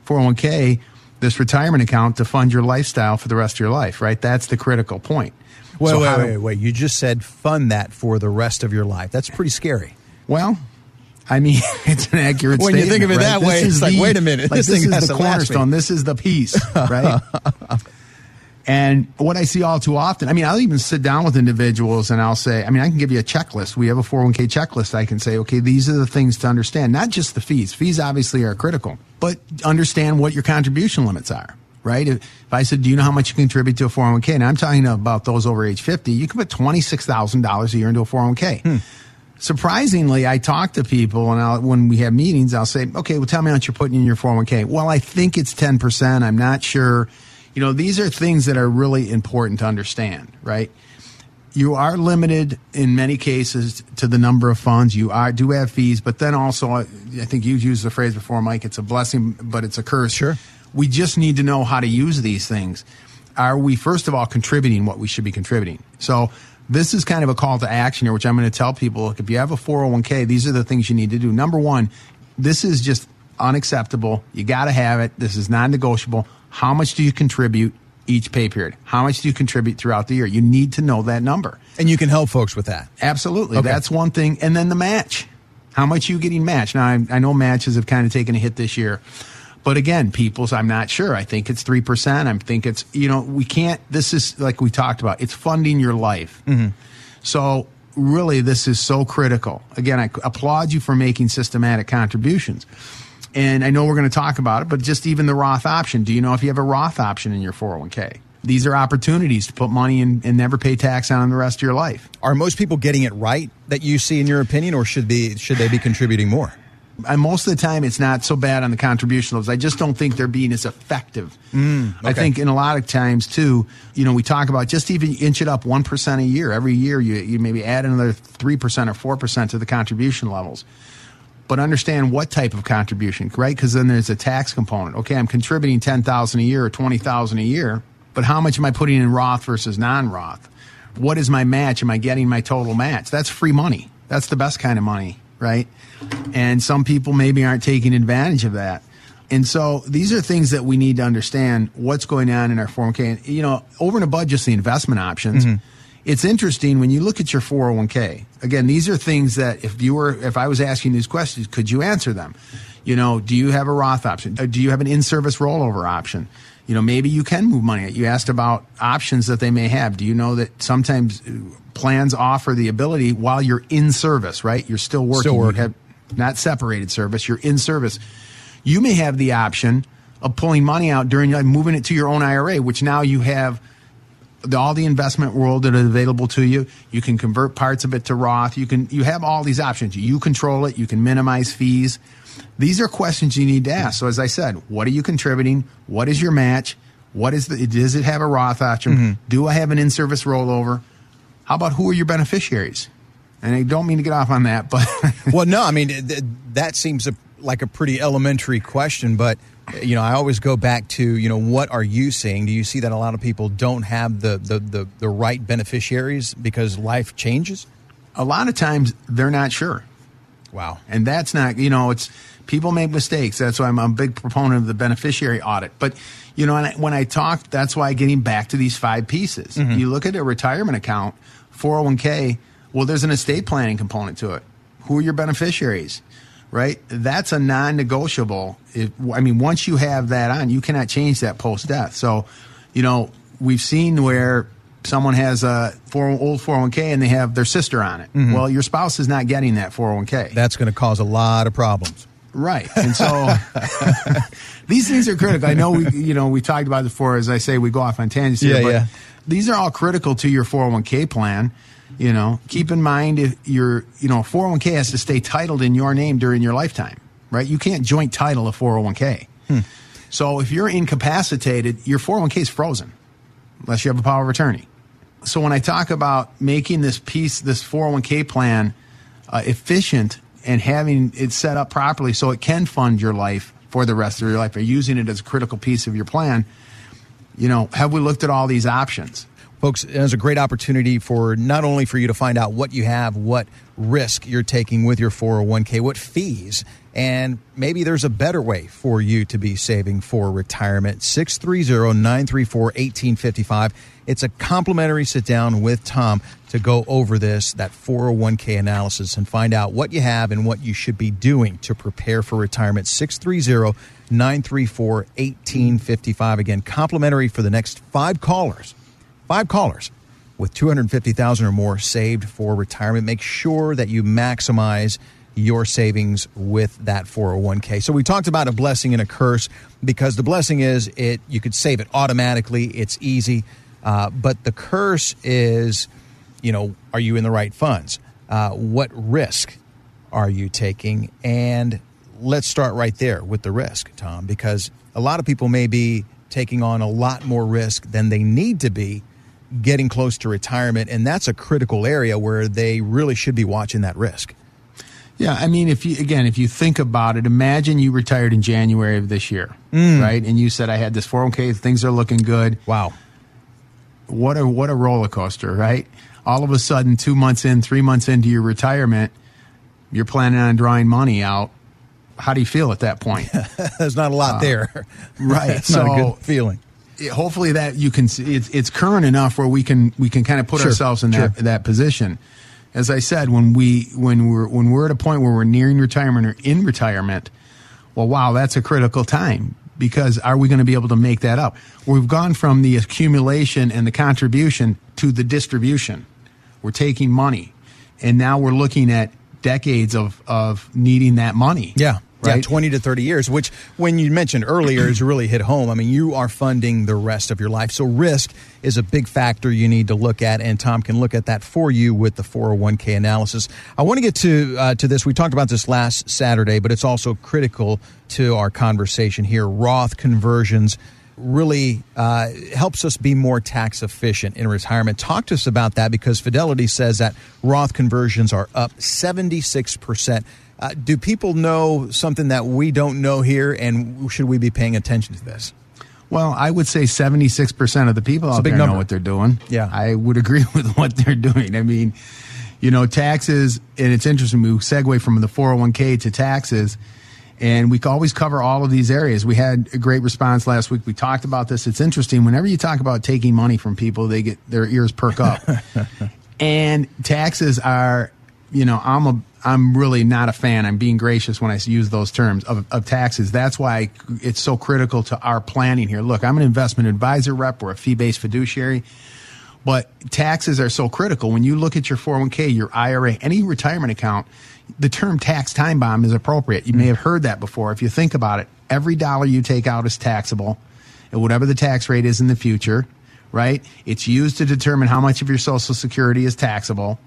four oh one k, this retirement account, to fund your lifestyle for the rest of your life, right? That's the critical point. Wait, so wait, do- wait, wait. You just said fund that for the rest of your life. That's pretty scary. Well, I mean, it's an accurate when statement. When you think of it right? that this way, it's the, like, wait a minute. Like, this, this thing is the cornerstone. This is the piece, right? And what I see all too often, I mean, I'll even sit down with individuals and I'll say, I mean, I can give you a checklist. We have a four oh one k checklist. I can say, okay, these are the things to understand, not just the fees. Fees obviously are critical, but understand what your contribution limits are, right? If, if I said, do you know how much you contribute to a four oh one k? And I'm talking about those over age fifty. You can put twenty-six thousand dollars a year into a four oh one k. Hmm. Surprisingly, I talk to people, and I'll, when we have meetings, I'll say, okay, well, tell me how much you're putting in your four oh one k. Well, I think it's ten percent. I'm not sure. You know, these are things that are really important to understand, right? You are limited in many cases to the number of funds. You are do have fees, but then also, I think you've used the phrase before, Mike, it's a blessing, but it's a curse. Sure. We just need to know how to use these things. Are we, first of all, contributing what we should be contributing? So this is kind of a call to action here, which I'm going to tell people, look, if you have a four oh one k, these are the things you need to do. Number one, this is just unacceptable. You got to have it. This is non-negotiable. How much do you contribute each pay period? How much do you contribute throughout the year? You need to know that number. And you can help folks with that. Absolutely. Okay. That's one thing. And then the match. How much are you getting matched? Now, I, I know matches have kind of taken a hit this year. But again, people's, I'm not sure. I think it's three percent. I think it's, you know, we can't, this is like we talked about, it's funding your life. Mm-hmm. So really, this is so critical. Again, I applaud you for making systematic contributions. And I know we're going to talk about it, but just even the Roth option. Do you know if you have a Roth option in your four oh one k? These are opportunities to put money in and never pay tax on the rest of your life. Are most people getting it right that you see in your opinion, or should be should they be contributing more? And most of the time, it's not so bad on the contribution levels. I just don't think they're being as effective. Mm, okay. I think in a lot of times, too, you know, we talk about just even inch it up one percent a year. Every year, you, you maybe add another three percent or four percent to the contribution levels. But understand what type of contribution, right? Because then there's a tax component. Okay, I'm contributing ten thousand dollars a year or twenty thousand dollars a year, but how much am I putting in Roth versus non-Roth? What is my match? Am I getting my total match? That's free money. That's the best kind of money, right? And some people maybe aren't taking advantage of that. And so these are things that we need to understand what's going on in our four oh one k. And, you know, over and above just the investment options, mm-hmm. It's interesting when you look at your four oh one k. Again, these are things that if you were, if I was asking these questions, could you answer them? You know, do you have a Roth option? Do you have an in-service rollover option? You know, maybe you can move money. You asked about options that they may have. Do you know that sometimes plans offer the ability while you're in service, right? You're still working. Still working. You have not separated service. You're in service. You may have the option of pulling money out during your life, moving it to your own I R A, which now you have all the investment world that is available to you. You can convert parts of it to Roth. You can you have all these options. You control it. You can minimize fees. These are questions you need to ask. So as I said, what are you contributing? What is your match? What is the, does it have a Roth option? Mm-hmm. Do I have an in-service rollover? How about who are your beneficiaries? And I don't mean to get off on that, but well, no, I mean th- that seems a, like a pretty elementary question, but you know, I always go back to, you know, what are you seeing? Do you see that a lot of people don't have the, the, the, the right beneficiaries because life changes? A lot of times they're not sure. Wow. And that's not, you know, it's people make mistakes. That's why I'm a big proponent of the beneficiary audit. But, you know, when I, when I talk, that's why getting back to these five pieces. Mm-hmm. You look at a retirement account, four oh one k, well, there's an estate planning component to it. Who are your beneficiaries? Right? That's a non-negotiable. It, I mean, once you have that on, you cannot change that post-death. So, you know, we've seen where someone has a four, old four oh one k and they have their sister on it. Mm-hmm. Well, your spouse is not getting that four oh one k. That's going to cause a lot of problems. Right. And so these things are critical. I know, we, you know, we talked about it before. As I say, we go off on tangents here. Yeah, but yeah. These are all critical to your four oh one k plan. You know, keep in mind if your, you know, four oh one k has to stay titled in your name during your lifetime, right? You can't joint title a four oh one k. Hmm. So if you're incapacitated, your four oh one k is frozen unless you have a power of attorney. So when I talk about making this piece, this four oh one k plan uh, efficient and having it set up properly so it can fund your life for the rest of your life or using it as a critical piece of your plan, you know, have we looked at all these options? Folks, it was a great opportunity for not only for you to find out what you have, what risk you're taking with your four oh one k, what fees, and maybe there's a better way for you to be saving for retirement. six three zero, nine three four, one eight five five. It's a complimentary sit-down with Tom to go over this, that four oh one k analysis, and find out what you have and what you should be doing to prepare for retirement. six three zero, nine three four, one eight five five. Again, complimentary for the next five callers. Five callers with two hundred fifty thousand dollars or more saved for retirement. Make sure that you maximize your savings with that four oh one k. So we talked about a blessing and a curse because the blessing is it you could save it automatically. It's easy. Uh, but the curse is, you know, are you in the right funds? Uh, what risk are you taking? And let's start right there with the risk, Tom, because a lot of people may be taking on a lot more risk than they need to be getting close to retirement, and that's a critical area where they really should be watching that risk. Yeah, I mean, if you again, if you think about it, imagine you retired in January of this year, mm. right? And you said, I had this four oh one k, things are looking good. Wow. What a what a roller coaster, right? All of a sudden, two months in, three months into your retirement, you're planning on drawing money out. How do you feel at that point? There's not a lot uh, there. Right. It's so, not a good feeling. It, hopefully that you can see it's, it's current enough where we can we can kind of put sure. ourselves in sure. that that position. As I said, when we when we're when we're at a point where we're nearing retirement or in retirement, well, wow, that's a critical time, because are we going to be able to make that up? We've gone from the accumulation and the contribution to the distribution. We're taking money, and now we're looking at decades of of needing that money. Yeah. Right? Yeah, twenty to thirty years, which when you mentioned earlier is really hit home. I mean, you are funding the rest of your life. So risk is a big factor you need to look at, and Tom can look at that for you with the four oh one k analysis. I want to get to uh, to this. We talked about this last Saturday, but it's also critical to our conversation here. Roth conversions really uh, helps us be more tax efficient in retirement. Talk to us about that, because Fidelity says that Roth conversions are up seventy-six percent. Uh, do people know something that we don't know here, and should we be paying attention to this? Well, I would say seventy-six percent of the people out there know what they're doing. Yeah. I would agree with what they're doing. I mean, you know, taxes, and it's interesting, we segue from the four oh one k to taxes, and we always cover all of these areas. We had a great response last week. We talked about this. It's interesting. Whenever you talk about taking money from people, they get their ears perk up. And taxes are, you know, I'm a I'm really not a fan. I'm being gracious when I use those terms of, of taxes. That's why it's so critical to our planning here. Look, I'm an investment advisor rep. We're a fee-based fiduciary. But taxes are so critical. When you look at your four oh one k, your I R A, any retirement account, the term tax time bomb is appropriate. You may have heard that before. If you think about it, every dollar you take out is taxable, and whatever the tax rate is in the future, right? It's used to determine how much of your Social Security is taxable.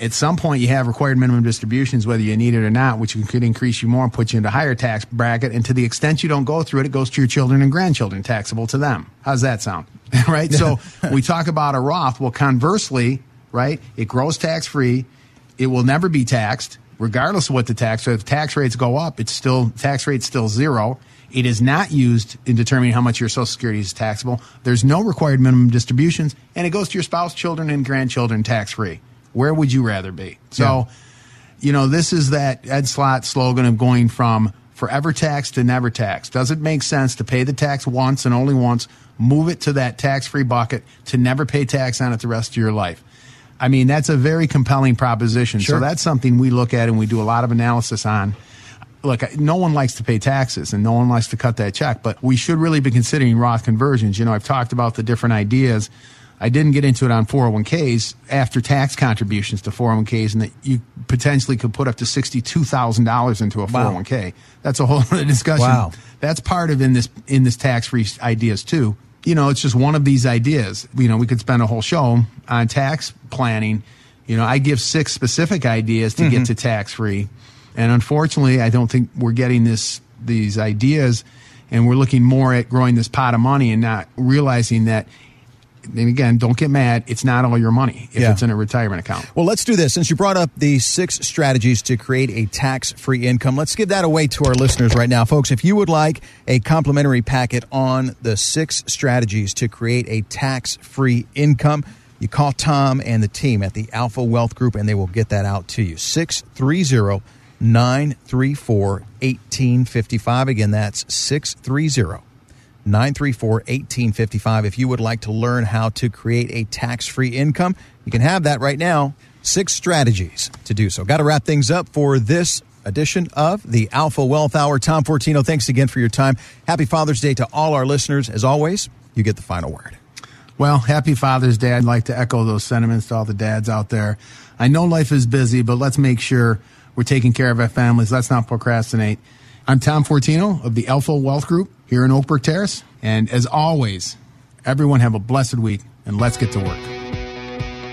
At some point, you have required minimum distributions, whether you need it or not, which could increase you more and put you into a higher tax bracket. And to the extent you don't go through it, it goes to your children and grandchildren, taxable to them. How's that sound? Right? So we talk about a Roth. Well, conversely, right, it grows tax-free. It will never be taxed, regardless of what the tax. So if tax rates go up, it's still tax rate's still zero. It is not used in determining how much your Social Security is taxable. There's no required minimum distributions, and it goes to your spouse, children, and grandchildren tax-free. Where would you rather be? So, yeah. you know, this is that Ed Slott slogan of going from forever tax to never tax. Does it make sense to pay the tax once and only once, move it to that tax-free bucket to never pay tax on it the rest of your life? I mean, that's a very compelling proposition. Sure. So that's something we look at and we do a lot of analysis on. Look, no one likes to pay taxes and no one likes to cut that check, but we should really be considering Roth conversions. You know, I've talked about the different ideas. I didn't get into it on four oh one k's, after-tax contributions to four oh one k's, and that you potentially could put up to sixty-two thousand dollars into a four oh one k. Wow. That's a whole other discussion. Wow. That's part of in this in this tax-free ideas, too. You know, it's just one of these ideas. You know, we could spend a whole show on tax planning. You know, I give six specific ideas to mm-hmm. get to tax-free, and unfortunately, I don't think we're getting this these ideas, and we're looking more at growing this pot of money and not realizing that. And again, don't get mad. It's not all your money if yeah. it's in a retirement account. Well, let's do this. Since you brought up the six strategies to create a tax-free income, let's give that away to our listeners right now. Folks, if you would like a complimentary packet on the six strategies to create a tax-free income, you call Tom and the team at the Alpha Wealth Group, and they will get that out to you. six three zero, nine three four, one eight five five. Again, that's six three zero, nine three four, one eight five five. nine three four, one eight five five. If you would like to learn how to create a tax-free income, you can have that right now. Six strategies to do so. Got to wrap things up for this edition of the Alpha Wealth Hour. Tom Fortino, thanks again for your time. Happy Father's Day to all our listeners. As always, you get the final word. Well, happy Father's Day. I'd like to echo those sentiments to all the dads out there. I know life is busy, but let's make sure we're taking care of our families. Let's not procrastinate. I'm Tom Fortino of the Alpha Wealth Group here in Oak Brook Terrace. And as always, everyone have a blessed week, and let's get to work.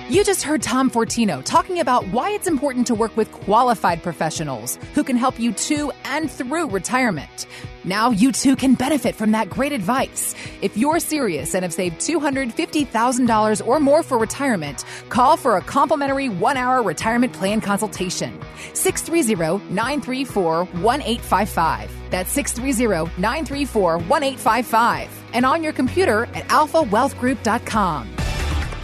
You just heard Tom Fortino talking about why it's important to work with qualified professionals who can help you to and through retirement. Now you too can benefit from that great advice. If you're serious and have saved two hundred fifty thousand dollars or more for retirement, call for a complimentary one-hour retirement plan consultation. six three zero, nine three four, one eight five five. That's six three zero, nine three four, one eight five five. And on your computer at alpha wealth group dot com.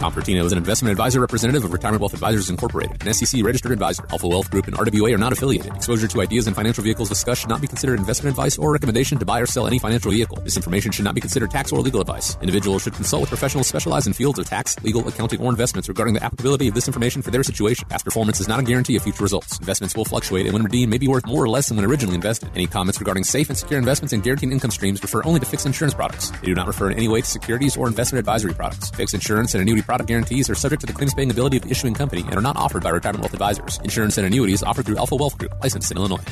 Tom Fortino is an investment advisor representative of Retirement Wealth Advisors Incorporated, an S E C registered advisor. Alpha Wealth Group and R W A are not affiliated. Exposure to ideas and financial vehicles discussed should not be considered investment advice or recommendation to buy or sell any financial vehicle. This information should not be considered tax or legal advice. Individuals should consult with professionals specialized in fields of tax, legal, accounting, or investments regarding the applicability of this information for their situation. Past performance is not a guarantee of future results. Investments will fluctuate and when redeemed may be worth more or less than when originally invested. Any comments regarding safe and secure investments and guaranteed income streams refer only to fixed insurance products. They do not refer in any way to securities or investment advisory products. Fixed insurance and annuity product guarantees are subject to the claims paying ability of the issuing company and are not offered by Retirement Wealth Advisors. Insurance and annuities offered through Alpha Wealth Group, licensed in Illinois.